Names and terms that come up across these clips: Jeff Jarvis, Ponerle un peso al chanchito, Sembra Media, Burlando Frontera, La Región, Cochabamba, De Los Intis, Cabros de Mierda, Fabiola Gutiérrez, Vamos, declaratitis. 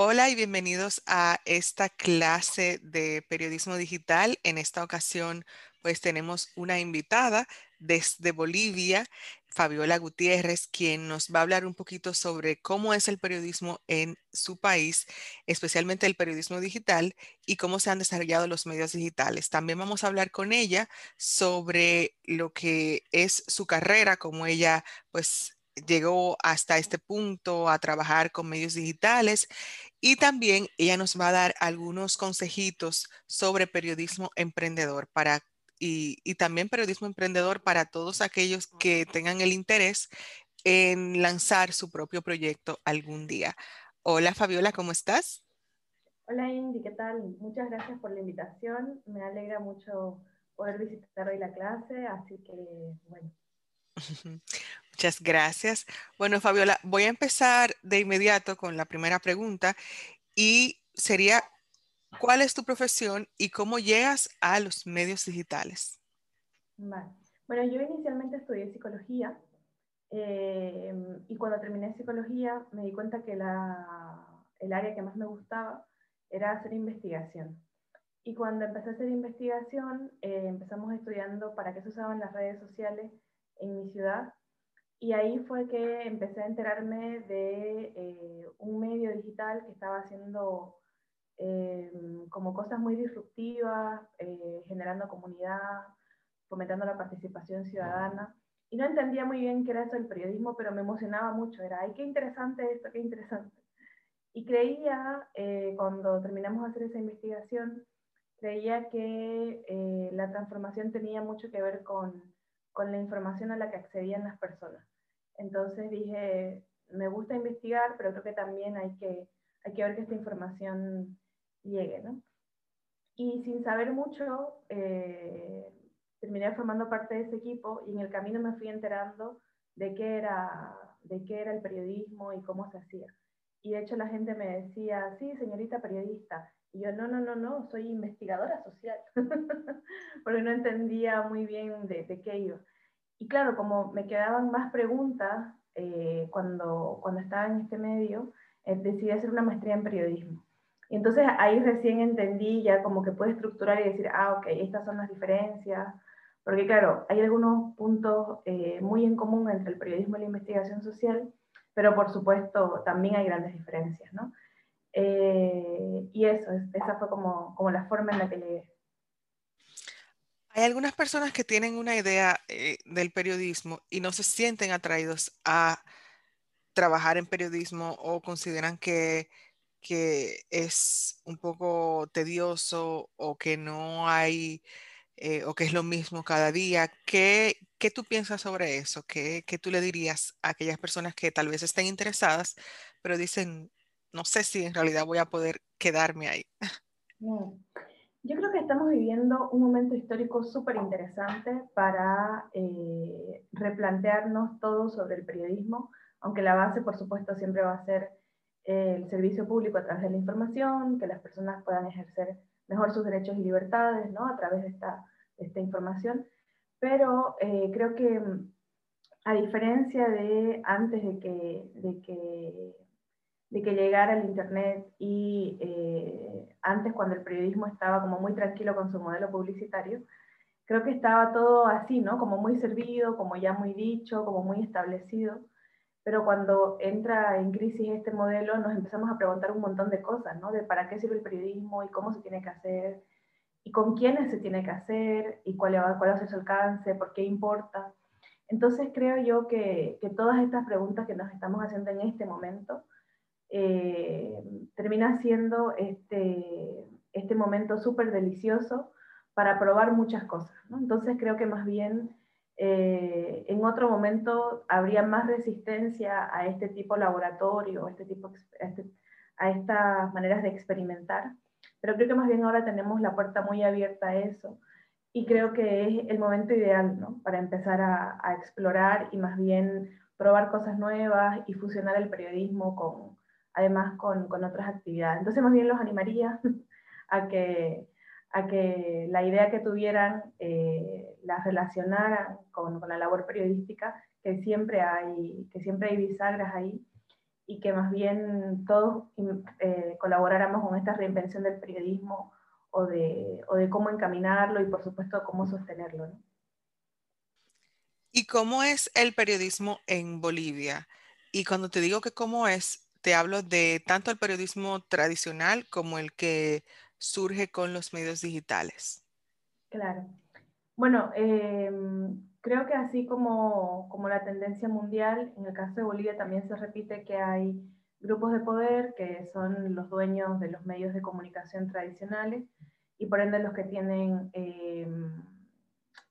Hola y bienvenidos a esta clase de periodismo digital. En esta ocasión, pues tenemos una invitada desde Bolivia, Fabiola Gutiérrez, quien nos va a hablar un poquito sobre cómo es el periodismo en su país, especialmente el periodismo digital y cómo se han desarrollado los medios digitales. También vamos a hablar con ella sobre lo que es su carrera, cómo ella pues llegó hasta este punto a trabajar con medios digitales, y también ella nos va a dar algunos consejitos sobre periodismo emprendedor y también periodismo emprendedor para todos aquellos que tengan el interés en lanzar su propio proyecto algún día. Hola Fabiola, ¿cómo estás? Hola Indy, ¿qué tal? Muchas gracias por la invitación. Me alegra mucho poder visitar hoy la clase, así que bueno. Muchas gracias. Bueno, Fabiola, voy a empezar de inmediato con la primera pregunta y sería, ¿cuál es tu profesión y cómo llegas a los medios digitales? Vale. Bueno, yo inicialmente estudié psicología y cuando terminé psicología me di cuenta que el área que más me gustaba era hacer investigación. Y cuando empecé a hacer investigación, empezamos estudiando para qué se usaban las redes sociales en mi ciudad, y ahí fue que empecé a enterarme de un medio digital que estaba haciendo como cosas muy disruptivas, generando comunidad, fomentando la participación ciudadana, y no entendía muy bien qué era eso del periodismo, pero me emocionaba mucho, era ¡ay, qué interesante esto, qué interesante! Y creía, cuando terminamos de hacer esa investigación, creía que la transformación tenía mucho que ver con la información a la que accedían las personas. Entonces dije, me gusta investigar, pero creo que también hay que ver que esta información llegue, ¿no? Y sin saber mucho, terminé formando parte de ese equipo, y en el camino me fui enterando de qué era el periodismo y cómo se hacía. Y de hecho la gente me decía, sí, señorita periodista. Y yo, no, soy investigadora social, porque no entendía muy bien de qué iba. Y claro, como me quedaban más preguntas cuando estaba en este medio, decidí hacer una maestría en periodismo. Y entonces ahí recién entendí ya como que puedo estructurar y decir, ah, ok, estas son las diferencias, porque claro, hay algunos puntos muy en común entre el periodismo y la investigación social, pero por supuesto también hay grandes diferencias, ¿no? Y eso, esa fue como la forma en la que llegué. Hay algunas personas que tienen una idea del periodismo y no se sienten atraídos a trabajar en periodismo, o consideran que es un poco tedioso, o que no hay, o que es lo mismo cada día. ¿Qué tú piensas sobre eso? ¿Qué tú le dirías a aquellas personas que tal vez estén interesadas, pero dicen, no sé si en realidad voy a poder quedarme ahí? Yo creo que estamos viviendo un momento histórico súper interesante para replantearnos todo sobre el periodismo, aunque la base, por supuesto, siempre va a ser el servicio público a través de la información, que las personas puedan ejercer mejor sus derechos y libertades, ¿no?, a través de esta información. Pero creo que, a diferencia de antes de que llegara el internet y antes, cuando el periodismo estaba como muy tranquilo con su modelo publicitario, creo que estaba todo así, ¿no?, como muy servido, como ya muy dicho, como muy establecido. Pero cuando entra en crisis este modelo, nos empezamos a preguntar un montón de cosas, ¿no?, de para qué sirve el periodismo y cómo se tiene que hacer, y con quiénes se tiene que hacer, y cuál va a ser su alcance, por qué importa. Entonces creo yo que todas estas preguntas que nos estamos haciendo en este momento termina siendo este momento súper delicioso para probar muchas cosas, ¿no? Entonces creo que más bien en otro momento habría más resistencia a este tipo de laboratorio, a estas maneras de experimentar, pero creo que más bien ahora tenemos la puerta muy abierta a eso, y creo que es el momento ideal, ¿no?, para empezar a explorar y más bien probar cosas nuevas y fusionar el periodismo además con otras actividades. Entonces más bien los animaría a que la idea que tuvieran la relacionaran con la labor periodística, que siempre hay bisagras ahí, y que más bien todos colaboráramos con esta reinvención del periodismo o de cómo encaminarlo y por supuesto cómo sostenerlo, ¿no? ¿Y cómo es el periodismo en Bolivia? Y cuando te digo que cómo es, te hablo de tanto el periodismo tradicional como el que surge con los medios digitales. Claro. Bueno, creo que así como la tendencia mundial, en el caso de Bolivia también se repite que hay grupos de poder que son los dueños de los medios de comunicación tradicionales y por ende los que tienen,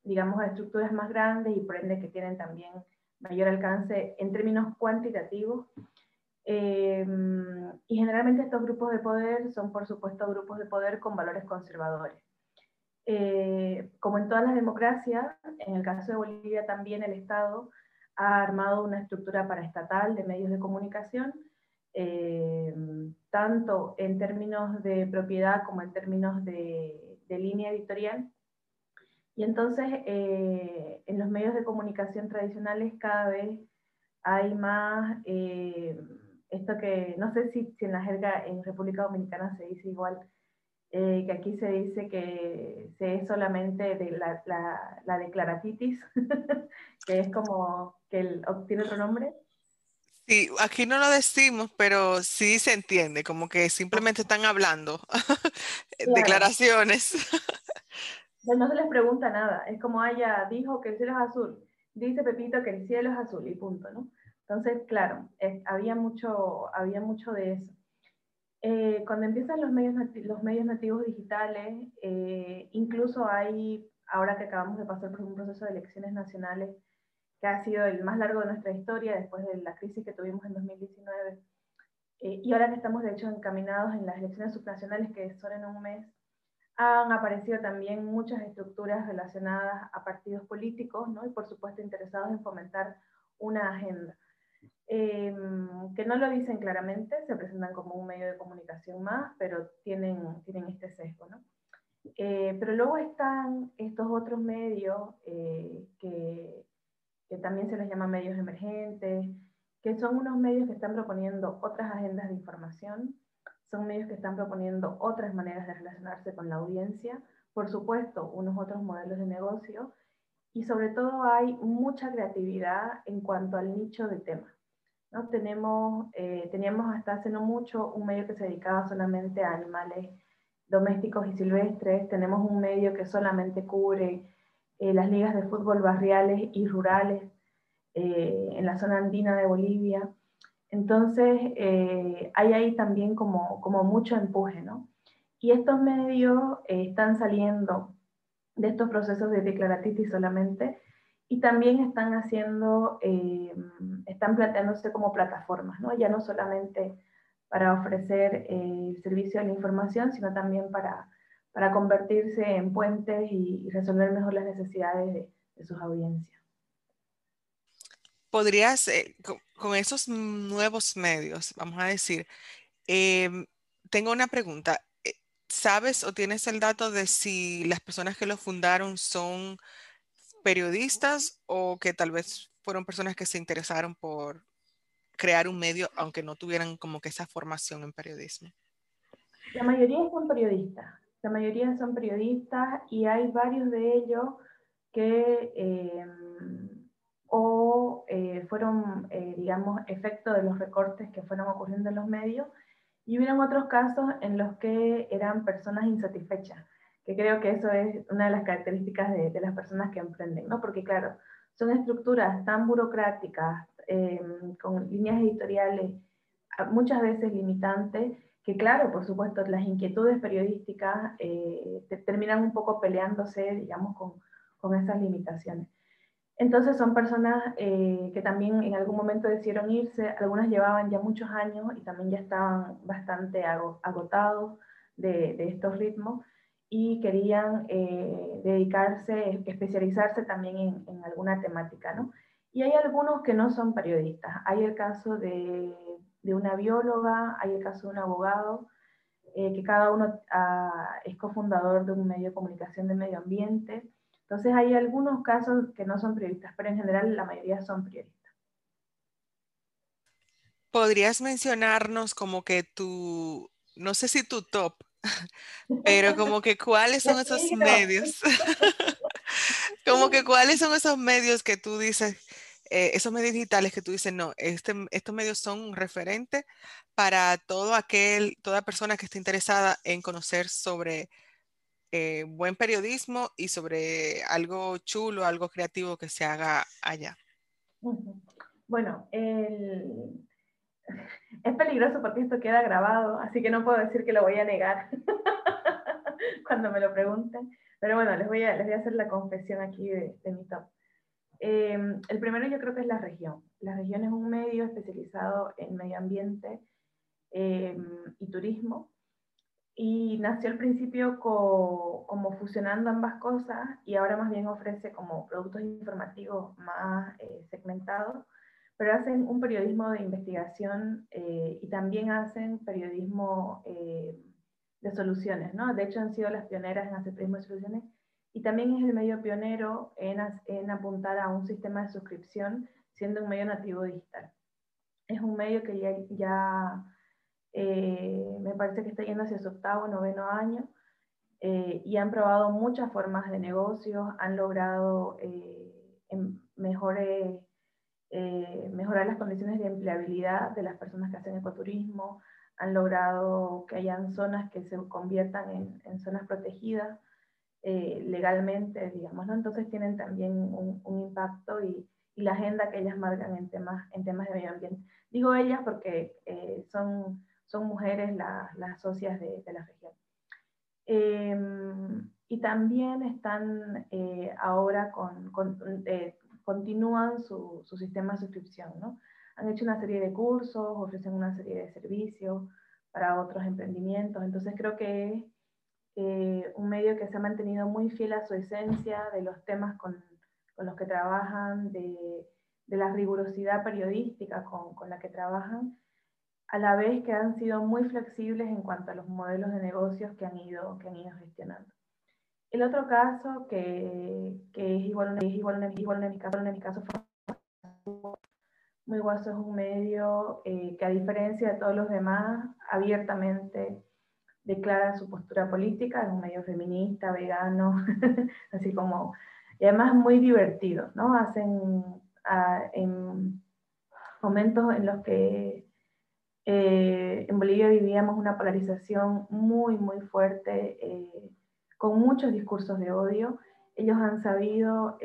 digamos, estructuras más grandes y por ende que tienen también mayor alcance en términos cuantitativos. Y generalmente estos grupos de poder son, por supuesto, grupos de poder con valores conservadores. Como en todas las democracias, en el caso de Bolivia también el Estado ha armado una estructura paraestatal de medios de comunicación, tanto en términos de propiedad como en términos de línea editorial. Y entonces en los medios de comunicación tradicionales cada vez hay más, esto que no sé si en la jerga en República Dominicana se dice igual, que aquí se dice que se es solamente de la declaratitis, que es como que tiene otro nombre. Sí, aquí no lo decimos, pero sí se entiende, como que simplemente están hablando, claro. Declaraciones. No se les pregunta nada, es como ella dijo que el cielo es azul, dice Pepito que el cielo es azul y punto, ¿no? Entonces, claro, había mucho de eso. Cuando empiezan los medios nativos digitales, incluso hay, ahora que acabamos de pasar por un proceso de elecciones nacionales que ha sido el más largo de nuestra historia después de la crisis que tuvimos en 2019, y ahora que estamos de hecho encaminados en las elecciones subnacionales que son en un mes, han aparecido también muchas estructuras relacionadas a partidos políticos, ¿no? Y por supuesto interesados en fomentar una agenda. Que no lo dicen claramente, se presentan como un medio de comunicación más, pero tienen este sesgo, ¿no? Pero luego están estos otros medios que también se les llama medios emergentes, que son unos medios que están proponiendo otras agendas de información, son medios que están proponiendo otras maneras de relacionarse con la audiencia, por supuesto, unos otros modelos de negocio, y sobre todo hay mucha creatividad en cuanto al nicho de temas, ¿no? Teníamos hasta hace no mucho un medio que se dedicaba solamente a animales domésticos y silvestres, tenemos un medio que solamente cubre las ligas de fútbol barriales y rurales en la zona andina de Bolivia, entonces hay ahí también como mucho empuje, ¿no? Y estos medios están saliendo de estos procesos de declaratitis solamente, y también están planteándose como plataformas, ¿no? Ya no solamente para ofrecer el servicio de la información, sino también para convertirse en puentes y resolver mejor las necesidades de sus audiencias. ¿Podrías, con esos nuevos medios, vamos a decir, tengo una pregunta? ¿Sabes o tienes el dato de si las personas que lo fundaron son periodistas o que tal vez fueron personas que se interesaron por crear un medio, aunque no tuvieran como que esa formación en periodismo? La mayoría son periodistas y hay varios de ellos que fueron, digamos, efecto de los recortes que fueron ocurriendo en los medios. Y hubieron otros casos en los que eran personas insatisfechas, que creo que eso es una de las características de las personas que emprenden, ¿no? Porque claro, son estructuras tan burocráticas, con líneas editoriales muchas veces limitantes, que claro, por supuesto, las inquietudes periodísticas terminan un poco peleándose, digamos, con esas limitaciones. Entonces son personas que también en algún momento decidieron irse, algunas llevaban ya muchos años y también ya estaban bastante agotados de estos ritmos y querían dedicarse, especializarse también en alguna temática, ¿no? Y hay algunos que no son periodistas, hay el caso de una bióloga, hay el caso de un abogado, que cada uno es cofundador de un medio de comunicación de medio ambiente. Entonces hay algunos casos que no son periodistas, pero en general la mayoría son periodistas. ¿Podrías mencionarnos como que tu, no sé si tu top, pero como que cuáles son esos medios? Como que cuáles son esos medios que tú dices, esos medios digitales que tú dices, no, estos medios son un referente para toda persona que esté interesada en conocer sobre buen periodismo y sobre algo chulo, algo creativo que se haga allá. Bueno, es peligroso porque esto queda grabado, así que no puedo decir que lo voy a negar cuando me lo pregunten. Pero bueno, les voy a hacer la confesión aquí de mi top. El primero yo creo que es La Región. La Región es un medio especializado en medio ambiente y turismo. Y nació al principio como fusionando ambas cosas y ahora más bien ofrece como productos informativos más segmentados, pero hacen un periodismo de investigación y también hacen periodismo de soluciones, ¿no? De hecho han sido las pioneras en hacer periodismo de soluciones y también es el medio pionero en apuntar a un sistema de suscripción siendo un medio nativo digital. Es un medio que ya me parece que está yendo hacia su 8º, 9º año y han probado muchas formas de negocios, han logrado mejorar las condiciones de empleabilidad de las personas que hacen ecoturismo, han logrado que hayan zonas que se conviertan en zonas protegidas legalmente, digamos, ¿no? Entonces tienen también un impacto y la agenda que ellas marcan en temas de medio ambiente. Digo ellas porque son mujeres las socias de La Región. Y también están ahora continúan su sistema de suscripción, ¿no? Han hecho una serie de cursos, ofrecen una serie de servicios para otros emprendimientos. Entonces creo que es un medio que se ha mantenido muy fiel a su esencia, de los temas con los que trabajan, de la rigurosidad periodística con la que trabajan, a la vez que han sido muy flexibles en cuanto a los modelos de negocios que han ido gestionando. El otro caso, que es igual en mi caso, Muy Guaso es un medio que a diferencia de todos los demás, abiertamente declara su postura política, es un medio feminista, vegano, así como, y además muy divertido, ¿no? Hacen en momentos en los que en Bolivia vivíamos una polarización muy, muy fuerte, con muchos discursos de odio, ellos han sabido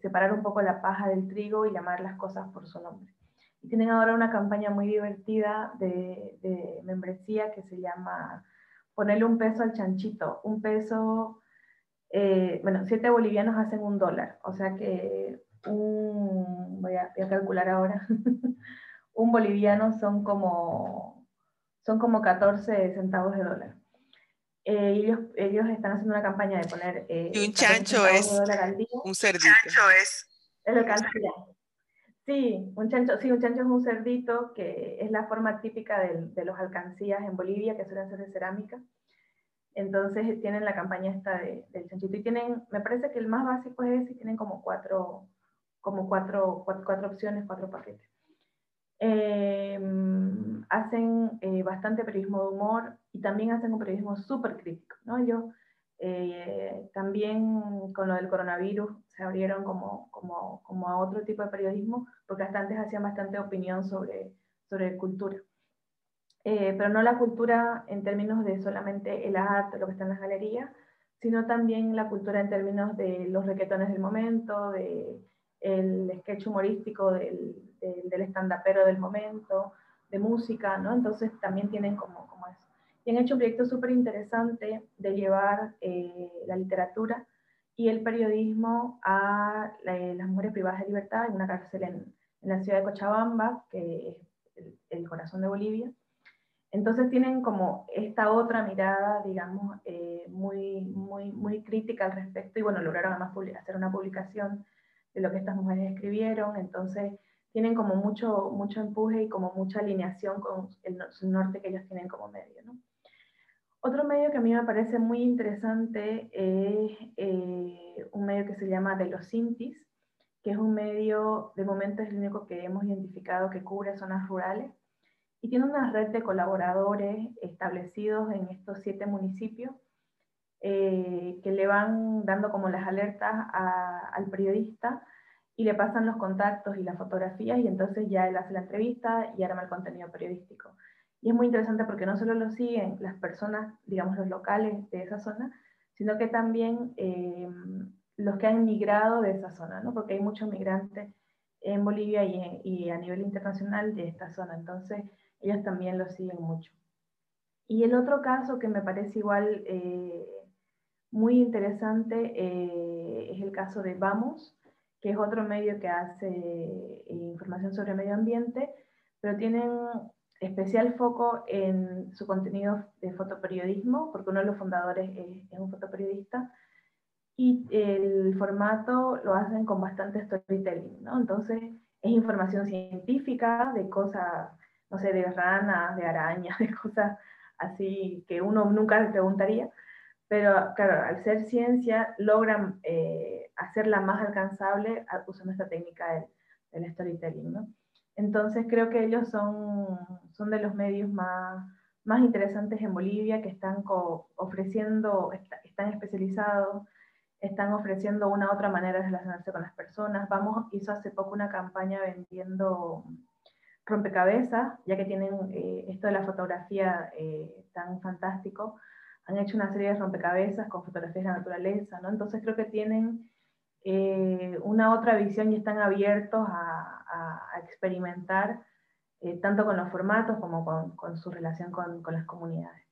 separar un poco la paja del trigo y llamar las cosas por su nombre. Y tienen ahora una campaña muy divertida de membresía que se llama Ponerle un peso al chanchito. Un peso, 7 bolivianos hacen $1, o sea que voy a calcular ahora. Un boliviano son como 14 centavos de dólar. Ellos están haciendo una campaña de poner... y un chancho es un cerdito. Un chancho es un cerdito, que es la forma típica de los alcancías en Bolivia, que suelen ser de cerámica. Entonces tienen la campaña esta del chanchito. Y tienen, me parece que el más básico es ese, y tienen como cuatro opciones, 4 paquetes. Hacen bastante periodismo de humor y también hacen un periodismo súper crítico, ¿no? Ellos también con lo del coronavirus se abrieron como a otro tipo de periodismo, porque hasta antes hacían bastante opinión sobre cultura, pero no la cultura en términos de solamente el arte, lo que está en las galerías, sino también la cultura en términos de los requetones del momento, el sketch humorístico del stand-upero del momento, de música, ¿no? Entonces también tienen como eso. Y han hecho un proyecto súper interesante de llevar la literatura y el periodismo a las mujeres privadas de libertad en una cárcel en la ciudad de Cochabamba, que es el corazón de Bolivia. Entonces tienen como esta otra mirada, digamos, muy, muy, muy crítica al respecto, y bueno, lograron además hacer una publicación de lo que estas mujeres escribieron, entonces tienen como mucho, mucho empuje y como mucha alineación con el norte que ellos tienen como medio, ¿no? Otro medio que a mí me parece muy interesante es un medio que se llama De Los Intis, que es un medio, de momento es el único que hemos identificado que cubre zonas rurales, y tiene una red de colaboradores establecidos en estos 7 municipios que le van dando como las alertas al periodista y le pasan los contactos y las fotografías, y entonces ya él hace la entrevista y arma el contenido periodístico. Y es muy interesante porque no solo lo siguen las personas, digamos los locales de esa zona, sino que también los que han migrado de esa zona, ¿no? Porque hay muchos migrantes en Bolivia y a nivel internacional de esta zona, entonces ellos también lo siguen mucho. Y el otro caso que me parece igual muy interesante es el caso de Vamos, que es otro medio que hace información sobre medio ambiente, pero tienen especial foco en su contenido de fotoperiodismo, porque uno de los fundadores es un fotoperiodista, y el formato lo hacen con bastante storytelling, ¿no? Entonces es información científica de cosas, no sé, de ranas, de arañas, de cosas así que uno nunca le preguntaría, pero claro, al ser ciencia logran hacerla más alcanzable usando esta técnica del storytelling, ¿no? Entonces creo que ellos son de los medios más interesantes en Bolivia, que están están especializados, están ofreciendo una otra manera de relacionarse con las personas. Vamos hizo hace poco una campaña vendiendo rompecabezas, ya que tienen esto de la fotografía tan fantástico. Han hecho una serie de rompecabezas con fotografías de la naturaleza, ¿no? Entonces creo que tienen una otra visión y están abiertos a experimentar tanto con los formatos como con su relación con las comunidades.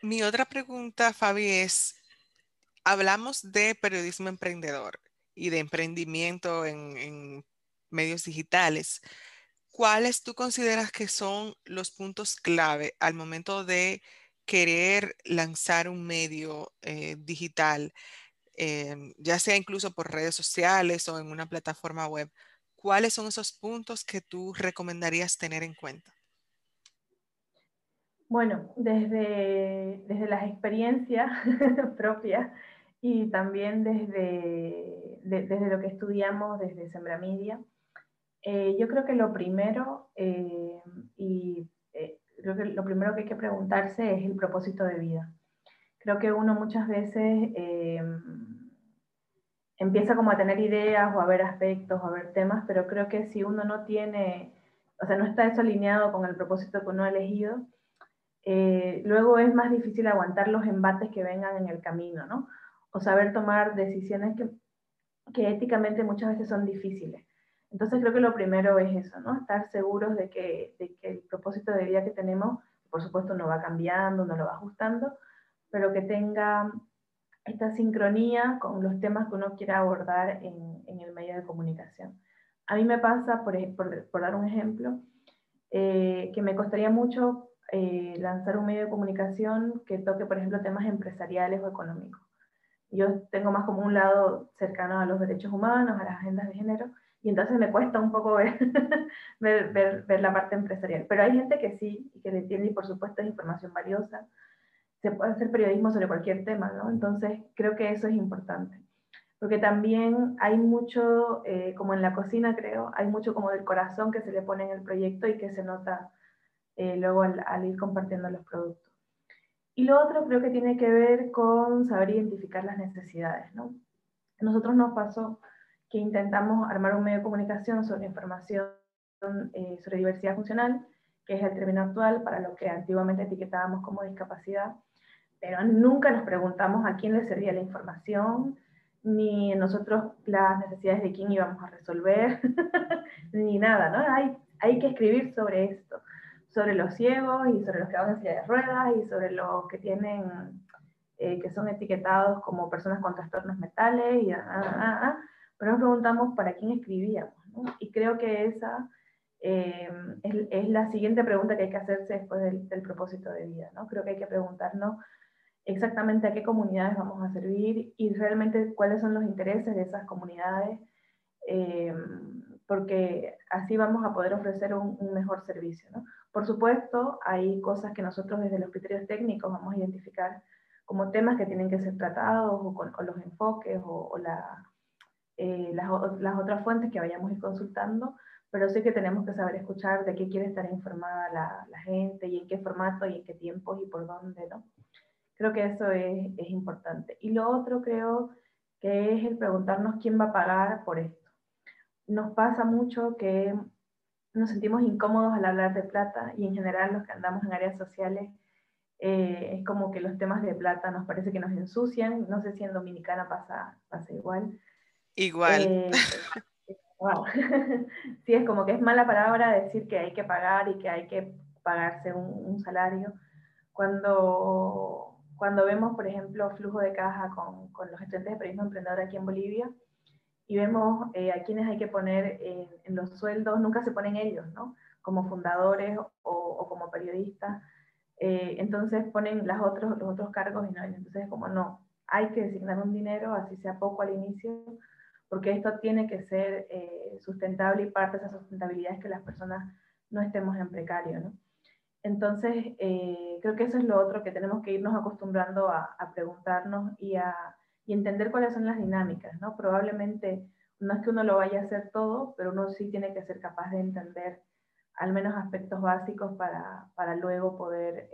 Mi otra pregunta, Fabi, es, hablamos de periodismo emprendedor y de emprendimiento en medios digitales. ¿Cuáles tú consideras que son los puntos clave al momento de querer lanzar un medio digital, ya sea incluso por redes sociales o en una plataforma web? ¿Cuáles son esos puntos que tú recomendarías tener en cuenta? Bueno, desde las experiencias propias y también desde lo que estudiamos desde Sembra Media, yo creo que lo primero creo que lo primero que hay que preguntarse es el propósito de vida. Creo que uno muchas veces empieza como a tener ideas o a ver aspectos o a ver temas, pero creo que si uno no tiene, o sea, no está eso alineado con el propósito que uno ha elegido, luego es más difícil aguantar los embates que vengan en el camino, ¿no? O saber tomar decisiones que éticamente muchas veces son difíciles. Entonces creo que lo primero es eso, ¿no? Estar seguros de que el propósito de vida que tenemos, por supuesto uno va cambiando, uno lo va ajustando, pero que tenga esta sincronía con los temas que uno quiera abordar en el medio de comunicación. A mí me pasa, por dar un ejemplo, que me costaría mucho lanzar un medio de comunicación que toque, por ejemplo, temas empresariales o económicos. Yo tengo más como un lado cercano a los derechos humanos, a las agendas de género, y entonces me cuesta un poco ver la parte empresarial. Pero hay gente que sí, que le entiende, y por supuesto es información valiosa. Se puede hacer periodismo sobre cualquier tema, ¿no? Entonces creo que eso es importante. Porque también hay mucho, como en la cocina creo, hay mucho como del corazón que se le pone en el proyecto y que se nota luego al ir compartiendo los productos. Y lo otro creo que tiene que ver con saber identificar las necesidades, ¿no? A nosotros nos pasó que intentamos armar un medio de comunicación sobre información sobre diversidad funcional, que es el término actual para lo que antiguamente etiquetábamos como discapacidad, pero nunca nos preguntamos a quién le servía la información, ni nosotros las necesidades de quién íbamos a resolver, ni nada, ¿no? Hay que escribir sobre esto, sobre los ciegos y sobre los que van en silla de ruedas y sobre los que tienen, que son etiquetados como personas con trastornos mentales y pero nos preguntamos para quién escribíamos, ¿no? Y creo que esa es la siguiente pregunta que hay que hacerse después del propósito de vida, ¿no? Creo que hay que preguntarnos exactamente a qué comunidades vamos a servir y realmente cuáles son los intereses de esas comunidades, porque así vamos a poder ofrecer un mejor servicio, ¿no? Por supuesto, hay cosas que nosotros desde los criterios técnicos vamos a identificar como temas que tienen que ser tratados o los enfoques o las otras fuentes que vayamos a ir consultando, pero sí que tenemos que saber escuchar de qué quiere estar informada la gente, y en qué formato, y en qué tiempos, y por dónde, ¿no? Creo que eso es importante. Y lo otro creo que es el preguntarnos quién va a pagar por esto. Nos pasa mucho que nos sentimos incómodos al hablar de plata, y en general los que andamos en áreas sociales, es como que los temas de plata nos parece que nos ensucian. No sé si en Dominicana pasa igual. Igual. Wow. Sí, es como que es mala palabra decir que hay que pagar y que hay que pagarse un salario. Cuando vemos, por ejemplo, flujo de caja con los estudiantes de periodismo emprendedor aquí en Bolivia, y vemos a quienes hay que poner en los sueldos, nunca se ponen ellos, ¿no? Como fundadores o como periodistas. Entonces ponen los otros cargos, y no, entonces como no, hay que designar un dinero, así sea poco al inicio, porque esto tiene que ser sustentable, y parte de esa sustentabilidad es que las personas no estemos en precario, ¿no? Entonces, creo que eso es lo otro que tenemos que irnos acostumbrando a preguntarnos y entender cuáles son las dinámicas, ¿no? Probablemente no es que uno lo vaya a hacer todo, pero uno sí tiene que ser capaz de entender al menos aspectos básicos para luego poder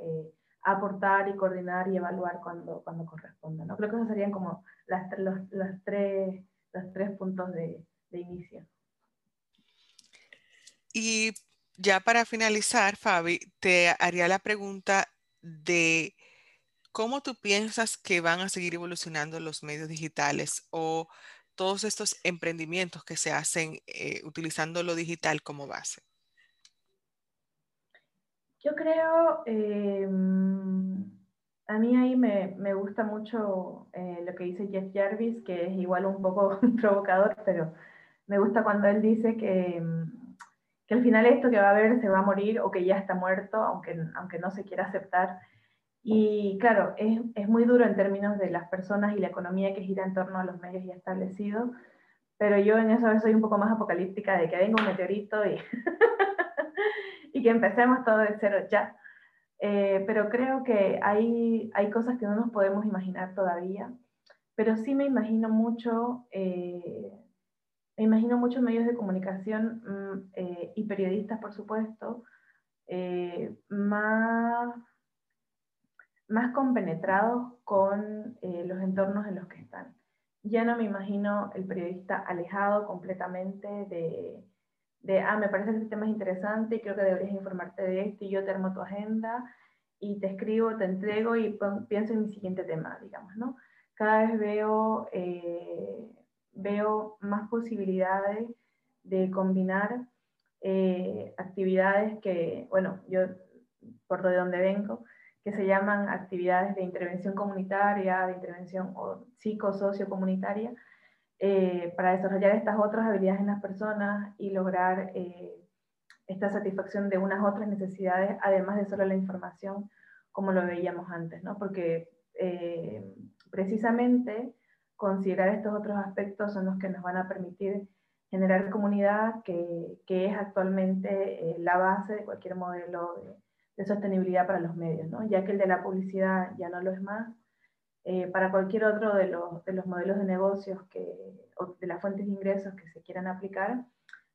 aportar y coordinar y evaluar cuando corresponda, ¿no? Creo que esos serían como los tres puntos de inicio. Y ya para finalizar, Fabi, te haría la pregunta de cómo tú piensas que van a seguir evolucionando los medios digitales o todos estos emprendimientos que se hacen utilizando lo digital como base. Yo creo, a mí ahí me gusta mucho lo que dice Jeff Jarvis, que es igual un poco provocador, pero me gusta cuando él dice que al final esto que va a haber se va a morir, o que ya está muerto, aunque no se quiera aceptar. Y claro, es muy duro en términos de las personas y la economía que gira en torno a los medios ya establecidos, pero yo en eso a veces soy un poco más apocalíptica, de que venga un meteorito y y que empecemos todo de cero ya. Pero creo que hay cosas que no nos podemos imaginar todavía, pero sí me imagino mucho medios de comunicación y periodistas, por supuesto, más compenetrados con los entornos en los que están. Ya no me imagino el periodista alejado completamente de me parece que este tema es interesante y creo que deberías informarte de esto, y yo te armo tu agenda, y te escribo, te entrego, y pienso en mi siguiente tema, digamos, ¿no? Cada vez veo más posibilidades de combinar actividades que, bueno, yo por de donde vengo, que se llaman actividades de intervención comunitaria, de intervención psico-socio comunitaria, para desarrollar estas otras habilidades en las personas y lograr esta satisfacción de unas otras necesidades, además de solo la información, como lo veíamos antes, ¿no? Porque precisamente considerar estos otros aspectos son los que nos van a permitir generar comunidad, que es actualmente la base de cualquier modelo de sostenibilidad para los medios, ¿no? Ya que el de la publicidad ya no lo es más. Para cualquier otro de los modelos de negocios o de las fuentes de ingresos que se quieran aplicar,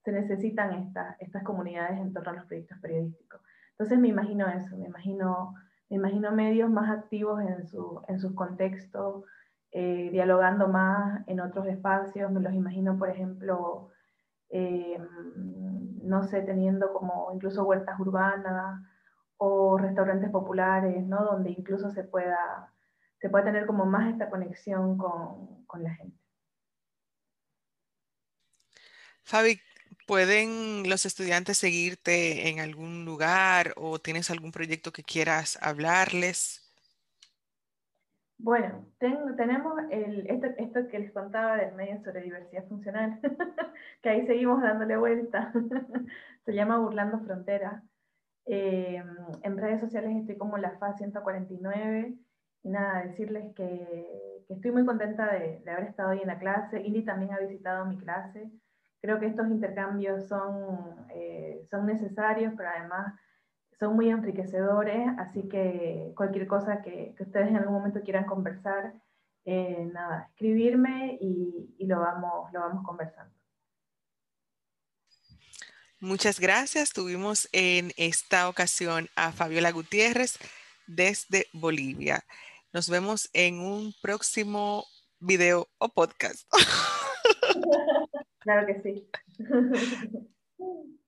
se necesitan estas comunidades en torno a los proyectos periodísticos. Entonces me imagino eso, me imagino medios más activos en sus contextos, dialogando más en otros espacios. Me los imagino, por ejemplo, no sé, teniendo como incluso huertas urbanas o restaurantes populares, ¿no? Donde incluso se puede tener como más esta conexión con la gente. Fabi, ¿pueden los estudiantes seguirte en algún lugar o tienes algún proyecto que quieras hablarles? Bueno, tenemos esto que les contaba del medio sobre diversidad funcional, que ahí seguimos dándole vuelta. Se llama Burlando Frontera. En redes sociales estoy como la FA 149. Y nada, decirles que estoy muy contenta de haber estado hoy en la clase. Indy también ha visitado mi clase. Creo que estos intercambios son necesarios, pero además son muy enriquecedores, así que cualquier cosa que ustedes en algún momento quieran conversar, nada, escribirme y lo vamos conversando. Muchas gracias. Tuvimos en esta ocasión a Fabiola Gutiérrez desde Bolivia. Nos vemos en un próximo video o podcast. Claro que sí.